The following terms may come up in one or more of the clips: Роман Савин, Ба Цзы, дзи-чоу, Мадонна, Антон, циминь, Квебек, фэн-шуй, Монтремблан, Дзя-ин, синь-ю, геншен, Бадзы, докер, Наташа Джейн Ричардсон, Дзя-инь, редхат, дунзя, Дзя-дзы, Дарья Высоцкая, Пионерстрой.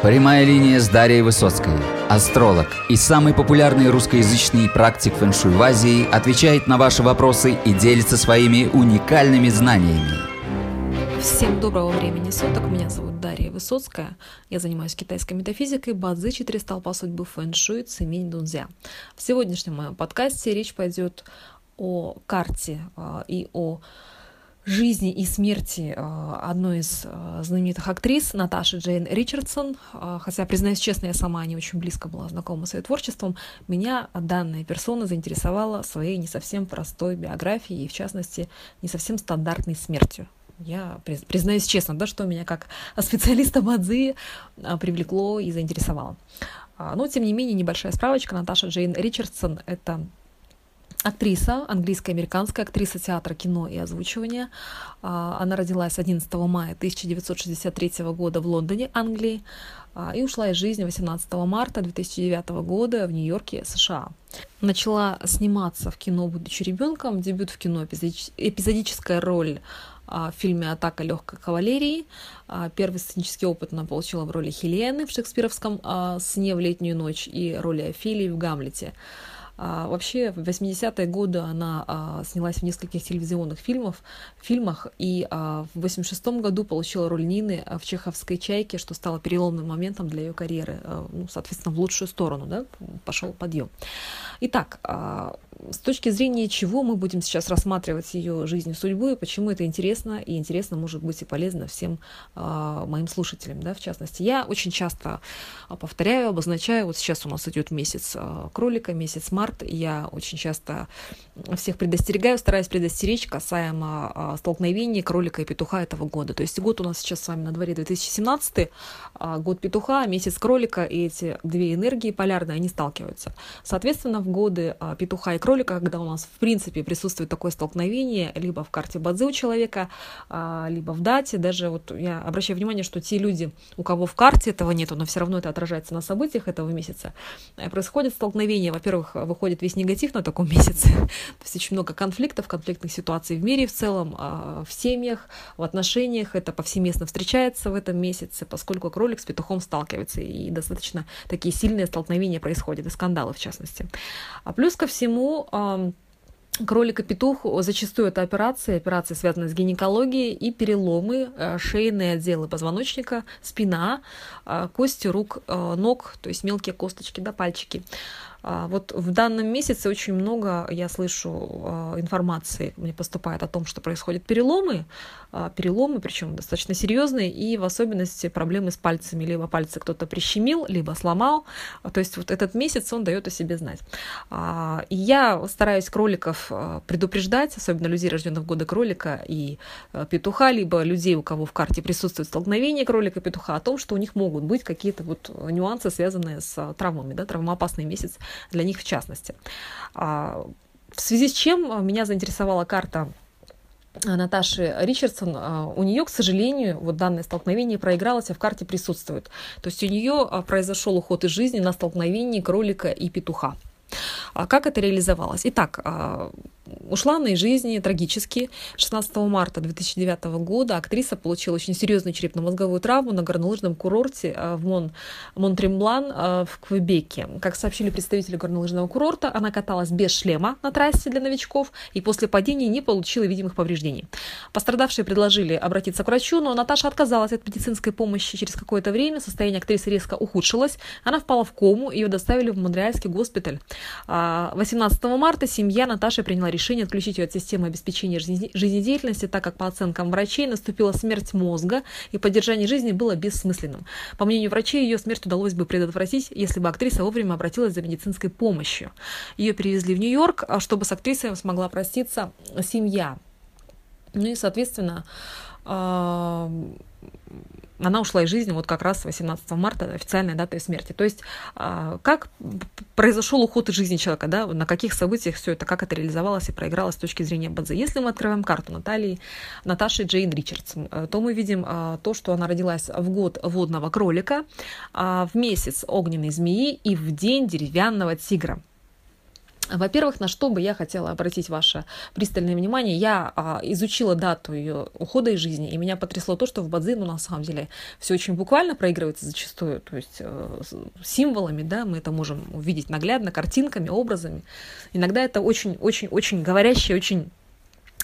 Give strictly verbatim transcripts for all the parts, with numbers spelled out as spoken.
Прямая линия с Дарьей Высоцкой, астролог и самый популярный русскоязычный практик фэн-шуй в Азии, отвечает на ваши вопросы и делится своими уникальными знаниями. Всем доброго времени суток, меня зовут Дарья Высоцкая, я занимаюсь китайской метафизикой, бадзы, четыре столпа судьбы, фэн-шуй, циминь, дунзя. В сегодняшнем моем подкасте речь пойдет о карте и о жизни и смерти одной из знаменитых актрис Наташи Джейн Ричардсон. Хотя, признаюсь честно, я сама не очень близко была знакома с ее творчеством. Меня данная персона заинтересовала своей не совсем простой биографией и, в частности, не совсем стандартной смертью. Я признаюсь честно, да, что меня как специалиста Бадзы привлекло и заинтересовало. Но, тем не менее, небольшая справочка. Наташа Джейн Ричардсон — это актриса, английско-американская актриса театра, кино и озвучивания. Она родилась одиннадцатого мая тысяча девятьсот шестьдесят третьего года в Лондоне, Англии, и ушла из жизни восемнадцатого марта две тысячи девятого года в Нью-Йорке, США. Начала сниматься в кино, будучи ребенком. Дебют в кино — эпизодическая роль в фильме «Атака легкой кавалерии». Первый сценический опыт она получила в роли Хелены в шекспировском «Сне в летнюю ночь» и роли Офелии в «Гамлете». Вообще, в восьмидесятые годы она а, снялась в нескольких телевизионных фильмах, фильмах и а, в восемьдесят шестом году получила роль Нины в чеховской «Чайке», что стало переломным моментом для ее карьеры. А, ну, соответственно, в лучшую сторону, да, пошел подъем. Итак, а, с точки зрения чего мы будем сейчас рассматривать ее жизнь и судьбу, и почему это интересно, и интересно, может быть, и полезно всем а, моим слушателям, да, в частности. Я очень часто повторяю, обозначаю, вот сейчас у нас идет месяц а, кролика, месяц марта. Я очень часто всех предостерегаю, стараюсь предостеречь касаемо столкновений кролика и петуха этого года. То есть год у нас сейчас с вами на дворе две тысячи семнадцатый, год петуха, месяц кролика, и эти две энергии полярные, они сталкиваются. Соответственно, в годы петуха и кролика, когда у нас в принципе присутствует такое столкновение, либо в карте Бадзы у человека, либо в дате, даже вот я обращаю внимание, что те люди, у кого в карте этого нету, но все равно это отражается на событиях этого месяца, происходит столкновение, во-первых, в уходит весь негатив на таком месяце. То есть очень много конфликтов, конфликтных ситуаций в мире в целом, в семьях, в отношениях. Это повсеместно встречается в этом месяце, поскольку кролик с петухом сталкивается. И достаточно такие сильные столкновения происходят, и скандалы в частности. А плюс ко всему, кролик и петух зачастую это операции, операции, связанные с гинекологией, и переломы, шейные отделы позвоночника, спина, кости рук, ног, то есть мелкие косточки, да, пальчики. Вот в данном месяце очень много я слышу информации, мне поступает о том, что происходят переломы, переломы, причем достаточно серьезные, и в особенности проблемы с пальцами. Либо пальцы кто-то прищемил, либо сломал. То есть вот этот месяц, он дает о себе знать. И я стараюсь кроликов предупреждать, особенно людей, рожденных в годы кролика и петуха, либо людей, у кого в карте присутствует столкновение кролика и петуха, о том, что у них могут быть какие-то вот нюансы, связанные с травмами, да, травмоопасный месяц для них в частности. В связи с чем меня заинтересовала карта Наташи Ричардсон. У нее, к сожалению, вот данное столкновение проигралось, а в карте присутствует. То есть у нее произошел уход из жизни на столкновении кролика и петуха. Как это реализовалось? Итак, ушла она из жизни трагически. шестнадцатого марта две тысячи девятого года актриса получила очень серьезную черепно-мозговую травму на горнолыжном курорте в Мон... Монтремблан в Квебеке. Как сообщили представители горнолыжного курорта, она каталась без шлема на трассе для новичков и после падения не получила видимых повреждений. Пострадавшие предложили обратиться к врачу, но Наташа отказалась от медицинской помощи. Через какое-то время состояние актрисы резко ухудшилось. Она впала в кому, ее доставили в монреальский госпиталь. восемнадцатого марта семья Наташи приняла решение решение отключить ее от системы обеспечения жизнедеятельности, так как, по оценкам врачей, наступила смерть мозга, и поддержание жизни было бессмысленным. По мнению врачей, ее смерть удалось бы предотвратить, если бы актриса вовремя обратилась за медицинской помощью. Ее перевезли в Нью-Йорк, чтобы с актрисой смогла проститься семья. Ну и, соответственно, она ушла из жизни вот как раз восемнадцатого марта, официальная дата ее смерти. То есть как произошел уход из жизни человека, да, на каких событиях все это, как это реализовалось и проигралось с точки зрения Бадзе. Если мы открываем карту Натальи, Наташи Джейн Ричардсон, то мы видим то, что она родилась в год водного кролика, в месяц огненной змеи и в день деревянного тигра. Во-первых, на что бы я хотела обратить ваше пристальное внимание, я а, изучила дату ее ухода из жизни, и меня потрясло то, что в Бадзы, ну, на самом деле, все очень буквально проигрывается зачастую, то есть э, символами, да, мы это можем увидеть наглядно, картинками, образами. Иногда это очень-очень-очень говорящее, очень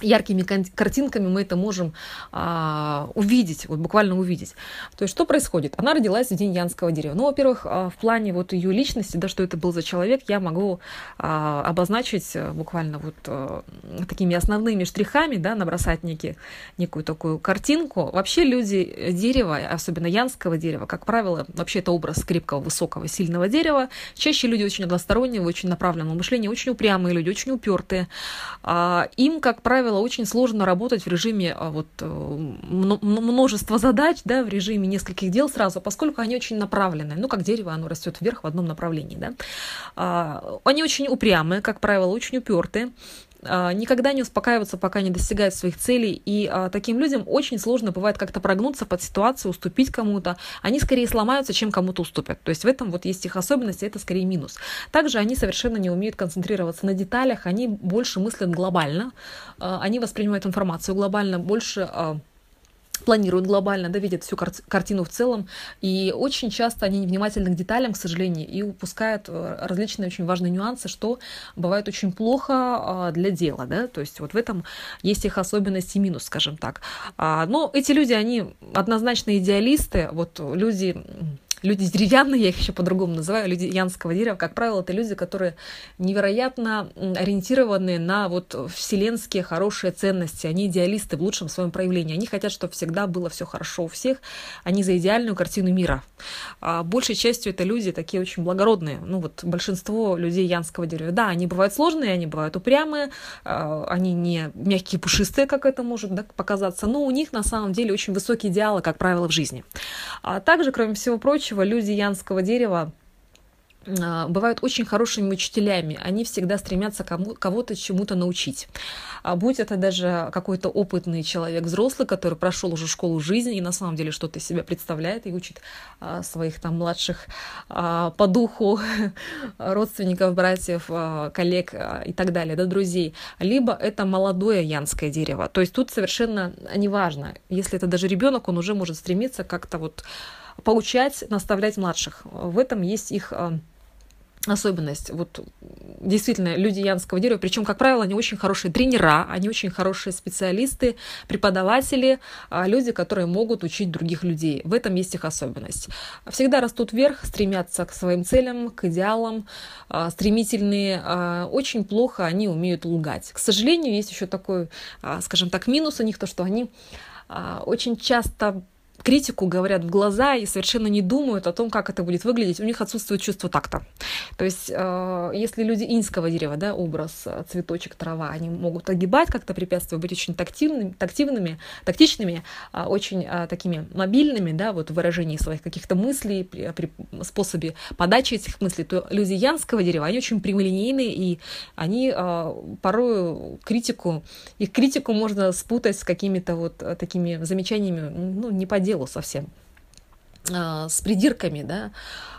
яркими картинками мы это можем а, увидеть, вот буквально увидеть. То есть что происходит? Она родилась в день янского дерева. Ну, во-первых, в плане вот ее личности, да, что это был за человек, я могу а, обозначить буквально вот а, такими основными штрихами, да, набросать некий, некую такую картинку. Вообще люди дерева, особенно янского дерева, как правило, вообще это образ крепкого, высокого, сильного дерева. Чаще люди очень одностороннего, очень направленного мышления, очень упрямые люди, очень упертые. А, им, как правило, очень сложно работать в режиме вот, множества задач, да, в режиме нескольких дел сразу, поскольку они очень направлены. Ну, как дерево, оно растет вверх в одном направлении. Да. А, они очень упрямые, как правило, очень упертые, а, никогда не успокаиваются, пока не достигают своих целей. И а, таким людям очень сложно бывает как-то прогнуться под ситуацию, уступить кому-то. Они скорее сломаются, чем кому-то уступят. То есть в этом вот есть их особенность, и это скорее минус. Также они совершенно не умеют концентрироваться на деталях, они больше мыслят глобально, они воспринимают информацию глобально, больше а, планируют глобально, да, видят всю кар- картину в целом, и очень часто они невнимательны к деталям, к сожалению, и упускают различные очень важные нюансы, что бывает очень плохо а, для дела, да, то есть вот в этом есть их особенность и минус, скажем так. А, но эти люди, они однозначно идеалисты, вот люди... Люди деревянные, я их еще по-другому называю, люди янского дерева, как правило, это люди, которые невероятно ориентированы на вот вселенские хорошие ценности. Они идеалисты в лучшем своем проявлении. Они хотят, чтобы всегда было все хорошо у всех. Они за идеальную картину мира. А большей частью это люди такие очень благородные. Ну вот большинство людей янского дерева. Да, они бывают сложные, они бывают упрямые, они не мягкие, пушистые, как это может, да, показаться. Но у них на самом деле очень высокие идеалы, как правило, в жизни. А также, кроме всего прочего, люди янского дерева бывают очень хорошими учителями, они всегда стремятся кому- кого-то чему-то научить. А будь это даже какой-то опытный человек, взрослый, который прошел уже школу жизни и на самом деле что-то из себя представляет и учит а, своих там младших а, по духу родственников, братьев, а, коллег а, и так далее, да, друзей. Либо это молодое янское дерево. То есть тут совершенно неважно, если это даже ребенок, он уже может стремиться как-то вот поучать, наставлять младших. В этом есть их особенность. Вот действительно, люди янского дерева, причем, как правило, они очень хорошие тренера, они очень хорошие специалисты, преподаватели, люди, которые могут учить других людей. В этом есть их особенность. Всегда растут вверх, стремятся к своим целям, к идеалам, стремительные. Очень плохо они умеют лгать. К сожалению, есть еще такой, скажем так, минус у них, то, что они очень часто критику говорят в глаза и совершенно не думают о том, как это будет выглядеть. У них отсутствует чувство такта. То есть, э, если люди иньского дерева, да, образ цветочек, трава, они могут огибать как-то препятствия, быть очень тактивными, тактивными, тактичными, э, очень э, такими мобильными, да, вот в выражении своих каких-то мыслей, при, при способе подачи этих мыслей, то люди янского дерева, они очень прямолинейные, и они э, порою критику, их критику можно спутать с какими-то вот такими замечаниями, ну, не по делу совсем, с придирками, да,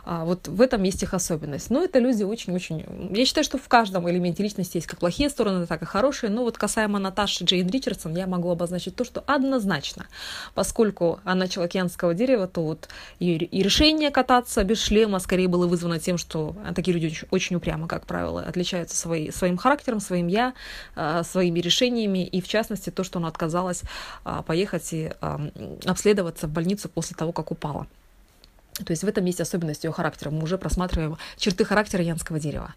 вот в этом есть их особенность. Но это люди очень-очень... Я считаю, что в каждом элементе личности есть как плохие стороны, так и хорошие, но вот касаемо Наташи Джейн Ричардсон, я могу обозначить то, что однозначно, поскольку она человек янского дерева, то вот и решение кататься без шлема скорее было вызвано тем, что такие люди очень упрямо, как правило, отличаются свои, своим характером, своим я, своими решениями, и в частности то, что она отказалась поехать и обследоваться в больницу после того, как упала. То есть в этом есть особенность ее характера. Мы уже просматриваем черты характера янского дерева.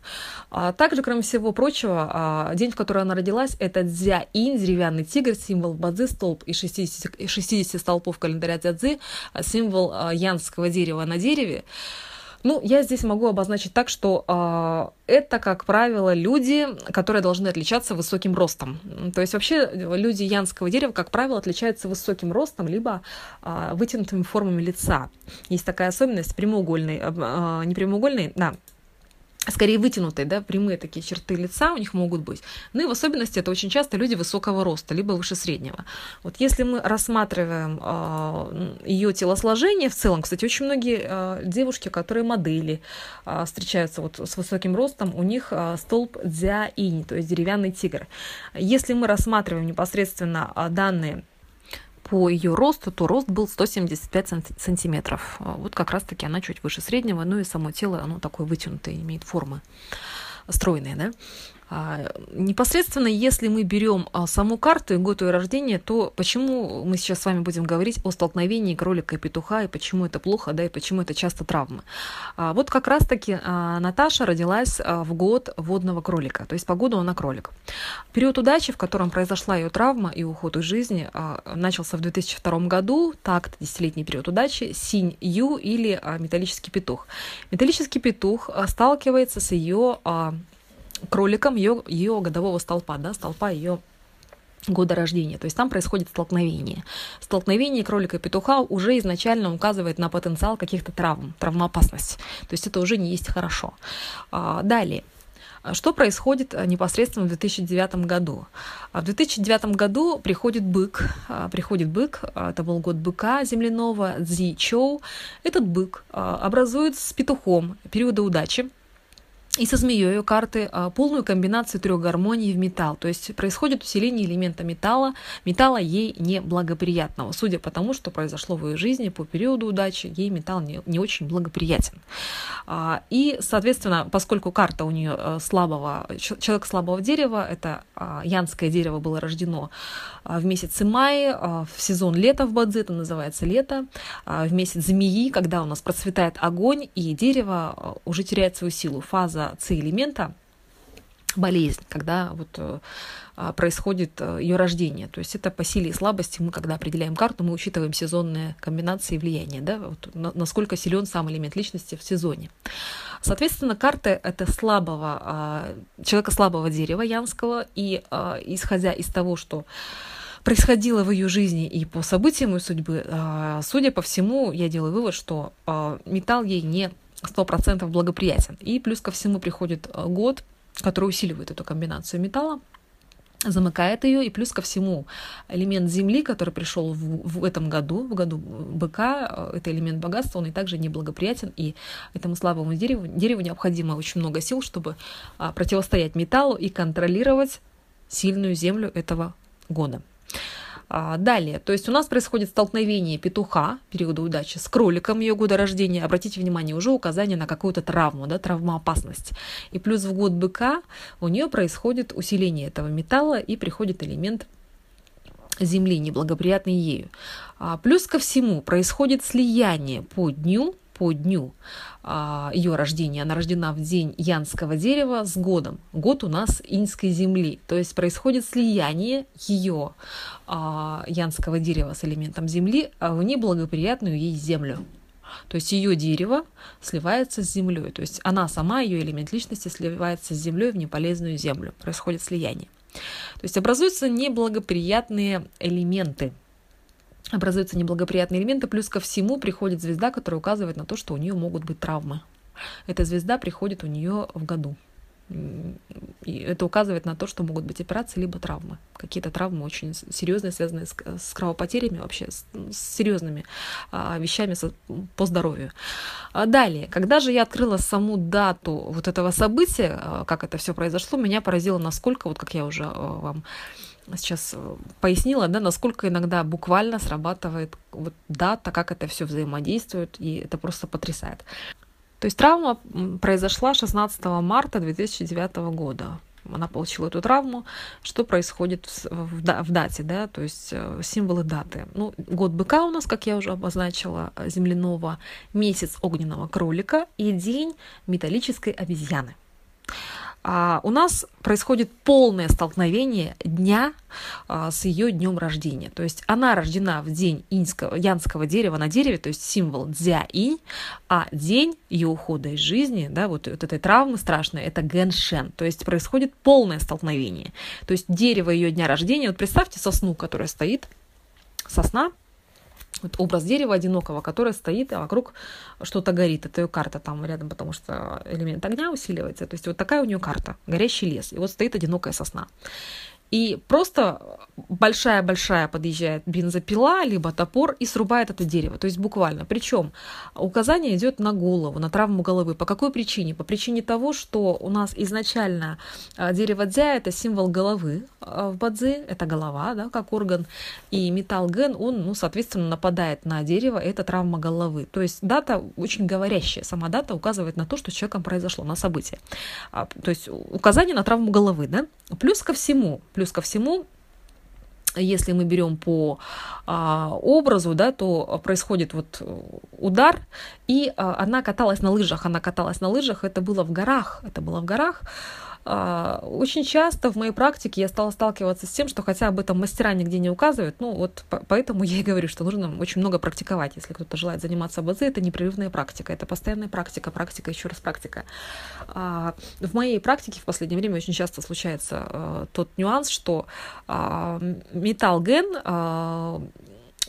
А также, кроме всего прочего, день, в который она родилась, это Дзя-ин, деревянный тигр, символ Бадзы, столб из шестидесяти столпов календаря Дзя-дзы, символ янского дерева на дереве. Ну, я здесь могу обозначить так, что э, это, как правило, люди, которые должны отличаться высоким ростом. То есть вообще люди янского дерева, как правило, отличаются высоким ростом, либо э, вытянутыми формами лица. Есть такая особенность прямоугольной, э, э, не прямоугольной, да, скорее вытянутые, да, прямые такие черты лица у них могут быть. Ну и в особенности это очень часто люди высокого роста, либо выше среднего. Вот если мы рассматриваем э, ее телосложение в целом, кстати, очень многие э, девушки, которые модели, э, встречаются вот с высоким ростом, у них э, столб дзя-инь, то есть деревянный тигр. Если мы рассматриваем непосредственно э, данные по ее росту, то рост был сто семьдесят пять сантиметров. Вот как раз-таки она чуть выше среднего, ну и само тело, оно такое вытянутое, имеет формы стройные, да? А, непосредственно, если мы берем а, саму карту и год ее рождения, то почему мы сейчас с вами будем говорить о столкновении кролика и петуха, и почему это плохо, да, и почему это часто травмы. А, вот как раз-таки а, Наташа родилась а, в год водного кролика, то есть по году она кролик. Период удачи, в котором произошла ее травма и уход из жизни, а, начался в две тысячи втором году, так, десятилетний период удачи, синь-ю или а, металлический петух. Металлический петух а, сталкивается с ее... А, кроликом ее, ее годового столпа, да, столпа ее года рождения. То есть там происходит столкновение. Столкновение кролика и петуха уже изначально указывает на потенциал каких-то травм, травмоопасность. То есть это уже не есть хорошо. А, далее. Что происходит непосредственно в две тысячи девятом году? В две тысячи девятом году приходит бык. Приходит бык, это был год быка земляного, дзи-чоу. Этот бык образует с петухом периода удачи и со змеей карты полную комбинацию трех гармоний в металл. То есть происходит усиление элемента металла, металла ей неблагоприятного. Судя по тому, что произошло в ее жизни по периоду удачи, ей металл не, не очень благоприятен. И, соответственно, поскольку карта у нее слабого, человек слабого дерева, это янское дерево было рождено в месяце мае, в сезон лета в Бадзы, это называется лето, в месяц змеи, когда у нас процветает огонь, и дерево уже теряет свою силу. Фаза ци-элемента болезнь, когда вот происходит ее рождение. То есть это по силе и слабости. Мы, когда определяем карту, мы учитываем сезонные комбинации и влияния, да? Вот насколько силен сам элемент личности в сезоне. Соответственно, карта – это слабого, человека слабого дерева янского, и исходя из того, что происходило в ее жизни и по событиям ее судьбы, судя по всему, я делаю вывод, что металл ей не сто процентов благоприятен. И плюс ко всему приходит год, который усиливает эту комбинацию металла, замыкает ее, и плюс ко всему элемент земли, который пришел в, в этом году, в году быка, это элемент богатства, он и также неблагоприятен, и этому слабому дереву, дереву необходимо очень много сил, чтобы а, противостоять металлу и контролировать сильную землю этого года. Далее, то есть у нас происходит столкновение петуха, периода удачи, с кроликом ее года рождения. Обратите внимание, уже указание на какую-то травму, да, травмоопасность. И плюс в год быка у нее происходит усиление этого металла и приходит элемент земли, неблагоприятный ею. А плюс ко всему происходит слияние по дню, по дню а, ее рождения. Она рождена в день янского дерева с годом. Год у нас иньской земли. То есть происходит слияние ее а, янского дерева с элементом земли в неблагоприятную ей землю. То есть ее дерево сливается с землей. То есть она сама, ее элемент личности сливается с землей в неполезную землю. Происходит слияние. То есть образуются неблагоприятные элементы. Образуются неблагоприятные элементы, плюс ко всему приходит звезда, которая указывает на то, что у нее могут быть травмы. Эта звезда приходит у нее в году. И это указывает на то, что могут быть операции, либо травмы. Какие-то травмы очень серьезные, связанные с, с кровопотерями, вообще с, с серьезными а, вещами со, по здоровью. А далее, когда же я открыла саму дату вот этого события, а, как это все произошло, меня поразило, насколько, вот как я уже а, вам сейчас пояснила, да, насколько иногда буквально срабатывает вот дата, как это все взаимодействует, и это просто потрясает. То есть травма произошла шестнадцатого марта две тысячи девятого года. Она получила эту травму. Что происходит в, в, в дате, да, то есть символы даты. Ну, год быка у нас, как я уже обозначила, земляного, месяц огненного кролика и день металлической обезьяны. А у нас происходит полное столкновение дня а, с ее днем рождения. То есть она рождена в день иньского, янского дерева на дереве, то есть символ дзя-инь, а день ее ухода из жизни, да, вот, вот этой травмы страшной, это геншен. То есть происходит полное столкновение. То есть дерево ее дня рождения, вот представьте сосну, которая стоит, сосна, вот образ дерева одинокого, которое стоит, а вокруг что-то горит. Это ее карта там рядом, потому что элемент огня усиливается. То есть вот такая у нее карта. Горящий лес. И вот стоит одинокая сосна. И просто большая-большая подъезжает бензопила, либо топор, и срубает это дерево. То есть буквально. Причем указание идет на голову, на травму головы. По какой причине? По причине того, что у нас изначально дерево дзя – это символ головы в бадзы, это голова, да, как орган. И металл ген, он, ну, соответственно, нападает на дерево, это травма головы. То есть дата очень говорящая. Сама дата указывает на то, что с человеком произошло, на событие. То есть указание на травму головы, да? Плюс ко всему, Плюс ко всему, если мы берем по а, образу, да, то происходит вот удар, и а, она каталась на лыжах, она каталась на лыжах, это было в горах, это было в горах. А, очень часто в моей практике я стала сталкиваться с тем, что хотя об этом мастера нигде не указывают, ну вот по- поэтому я и говорю, что нужно очень много практиковать, если кто-то желает заниматься бадзы, это непрерывная практика, это постоянная практика, практика, еще раз практика. А, в моей практике в последнее время очень часто случается а, тот нюанс, что а, металл ген а,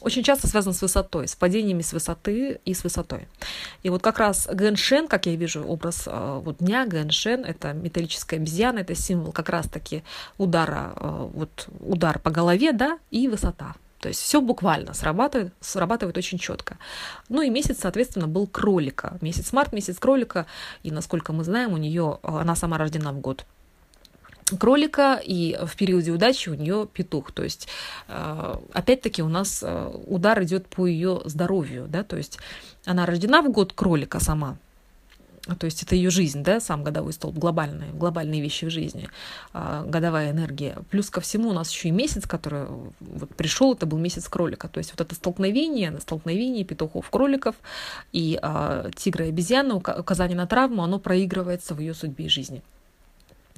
очень часто связан с высотой, с падениями с высоты и с высотой. И вот как раз геншен, как я вижу образ вот дня, геншен, это металлическая обезьяна, это символ как раз-таки удара, вот удар по голове, да, и высота. То есть все буквально срабатывает, срабатывает очень четко. Ну и месяц, соответственно, был кролика. Месяц март, месяц кролика, и, насколько мы знаем, у нее, она сама рождена в год кролика, и в периоде удачи у нее петух. То есть, опять-таки, у нас удар идет по ее здоровью, да, то есть она рождена в год кролика сама. То есть это ее жизнь, да, сам годовой столб, глобальные, глобальные вещи в жизни, годовая энергия. Плюс ко всему у нас еще и месяц, который вот пришел, это был месяц кролика. То есть вот это столкновение, столкновение петухов, кроликов и тигра и обезьяны, указание на травму, оно проигрывается в ее судьбе и жизни.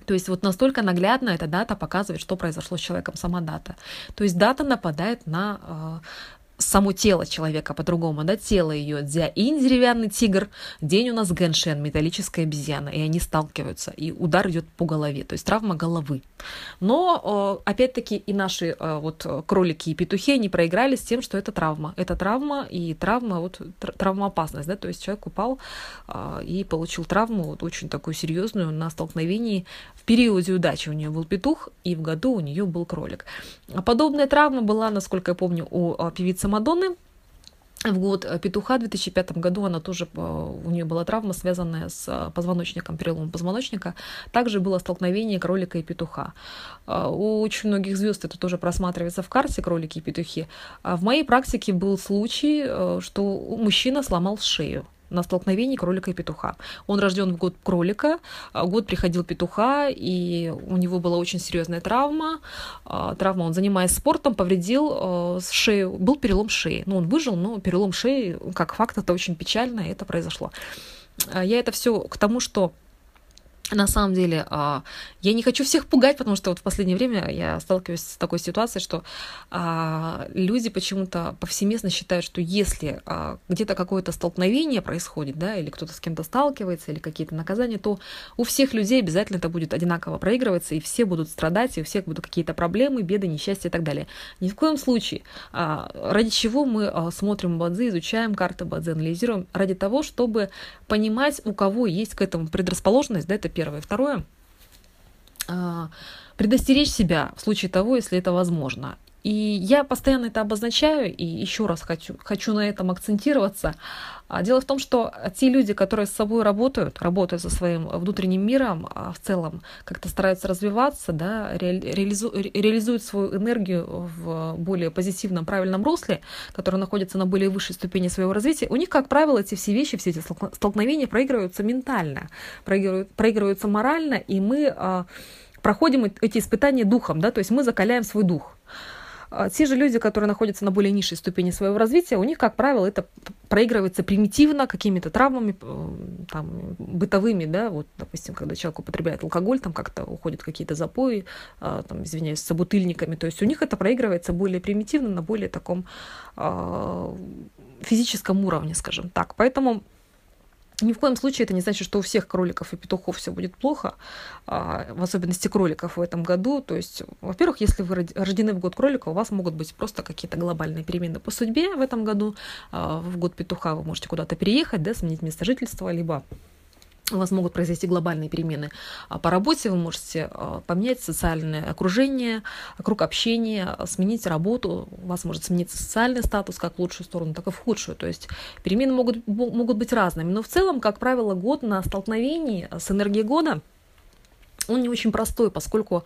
То есть вот настолько наглядно эта дата показывает, что произошло с человеком, сама дата. То есть дата нападает на э, само тело человека по-другому, да, тело ее дзя-ин, деревянный тигр, день у нас геншен, металлическая обезьяна, и они сталкиваются, и удар идет по голове, то есть травма головы. Но, э, опять-таки, и наши э, вот кролики и петухи, они проиграли с тем, что это травма. Это травма, и травма, вот тр- травмоопасность, да, то есть человек упал э, и получил травму, вот очень такую серьезную, на столкновении. В периоде удачи у нее был петух, и в году у нее был кролик. Подобная травма была, насколько я помню, у певицы Мадонны. В год петуха в две тысячи пятом году она тоже, у нее была травма, связанная с позвоночником, переломом позвоночника. Также было столкновение кролика и петуха. У очень многих звезд это тоже просматривается в карте, кролики и петухи. В моей практике был случай, что мужчина сломал шею на столкновении кролика и петуха. Он рожден в год кролика, год приходил петуха, и у него была очень серьезная травма. Травма, он, занимаясь спортом, повредил шею, был перелом шеи. Ну, он выжил, но перелом шеи, как факт, это очень печально, и это произошло. Я это все к тому, что на самом деле, я не хочу всех пугать, потому что вот в последнее время я сталкиваюсь с такой ситуацией, что люди почему-то повсеместно считают, что если где-то какое-то столкновение происходит, да, или кто-то с кем-то сталкивается, или какие-то наказания, то у всех людей обязательно это будет одинаково проигрываться, и все будут страдать, и у всех будут какие-то проблемы, беды, несчастья и так далее. Ни в коем случае. Ради чего мы смотрим бадзы, изучаем карты бадзы, анализируем? Ради того, чтобы понимать, у кого есть к этому предрасположенность, да, это первое. Первое. Второе, предостеречь себя в случае того, если это возможно. И я постоянно это обозначаю, и еще раз хочу, хочу на этом акцентироваться. Дело в том, что те люди, которые с собой работают, работают со своим внутренним миром, в целом как-то стараются развиваться, да, реализу, реализуют свою энергию в более позитивном, правильном русле, который находится на более высшей ступени своего развития, у них, как правило, эти все вещи, все эти столкновения проигрываются ментально, проигрываются морально, и мы проходим эти испытания духом, да, то есть мы закаляем свой дух. Те же люди, которые находятся на более низшей ступени своего развития, у них, как правило, это проигрывается примитивно, какими-то травмами там, бытовыми, да, вот, допустим, когда человек употребляет алкоголь, там как-то уходят какие-то запои, там, извиняюсь, с собутыльниками, то есть у них это проигрывается более примитивно, на более таком физическом уровне, скажем так. Поэтому Ни в коем случае это не значит, что у всех кроликов и петухов все будет плохо, в особенности кроликов в этом году. То есть, во-первых, если вы рождены в год кролика, у вас могут быть просто какие-то глобальные перемены по судьбе в этом году. В год петуха вы можете куда-то переехать, да, сменить место жительства, либо у вас могут произойти глобальные перемены по работе, вы можете поменять социальное окружение, круг общения, сменить работу, у вас может смениться социальный статус как в лучшую сторону, так и в худшую. То есть перемены могут, могут быть разными, но в целом, как правило, год на столкновении с энергией года, он не очень простой, поскольку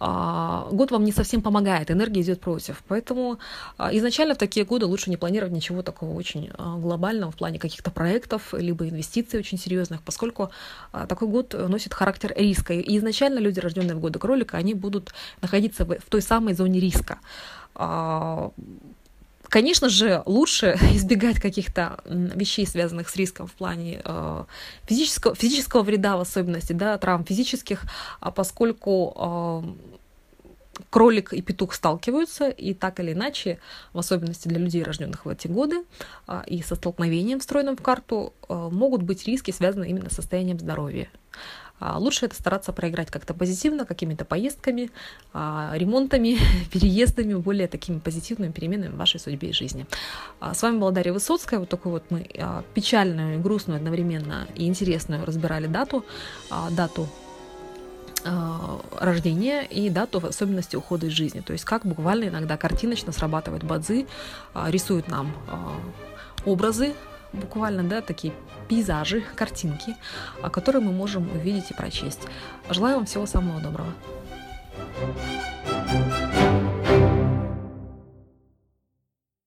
а, год вам не совсем помогает, энергия идет против. Поэтому а, изначально в такие годы лучше не планировать ничего такого очень а, глобального в плане каких-то проектов, либо инвестиций очень серьезных, поскольку а, такой год носит характер риска. И изначально люди, рожденные в годы кролика, они будут находиться в, в той самой зоне риска. А, Конечно же, лучше избегать каких-то вещей, связанных с риском в плане физического, физического вреда, в особенности, да, травм физических, поскольку кролик и петух сталкиваются, и так или иначе, в особенности для людей, рожденных в эти годы, и со столкновением, встроенным в карту, могут быть риски, связанные именно с состоянием здоровья. Лучше это стараться проиграть как-то позитивно, какими-то поездками, ремонтами, переездами, более такими позитивными переменами в вашей судьбе и жизни. С вами была Дарья Высоцкая. Вот такую вот мы печальную, грустную, одновременно и интересную разбирали дату, дату рождения и дату в особенности ухода из жизни. То есть как буквально иногда картиночно срабатывает Бадзы, рисует нам образы, буквально, да, такие пейзажи, картинки, которые мы можем увидеть и прочесть. Желаю вам всего самого доброго.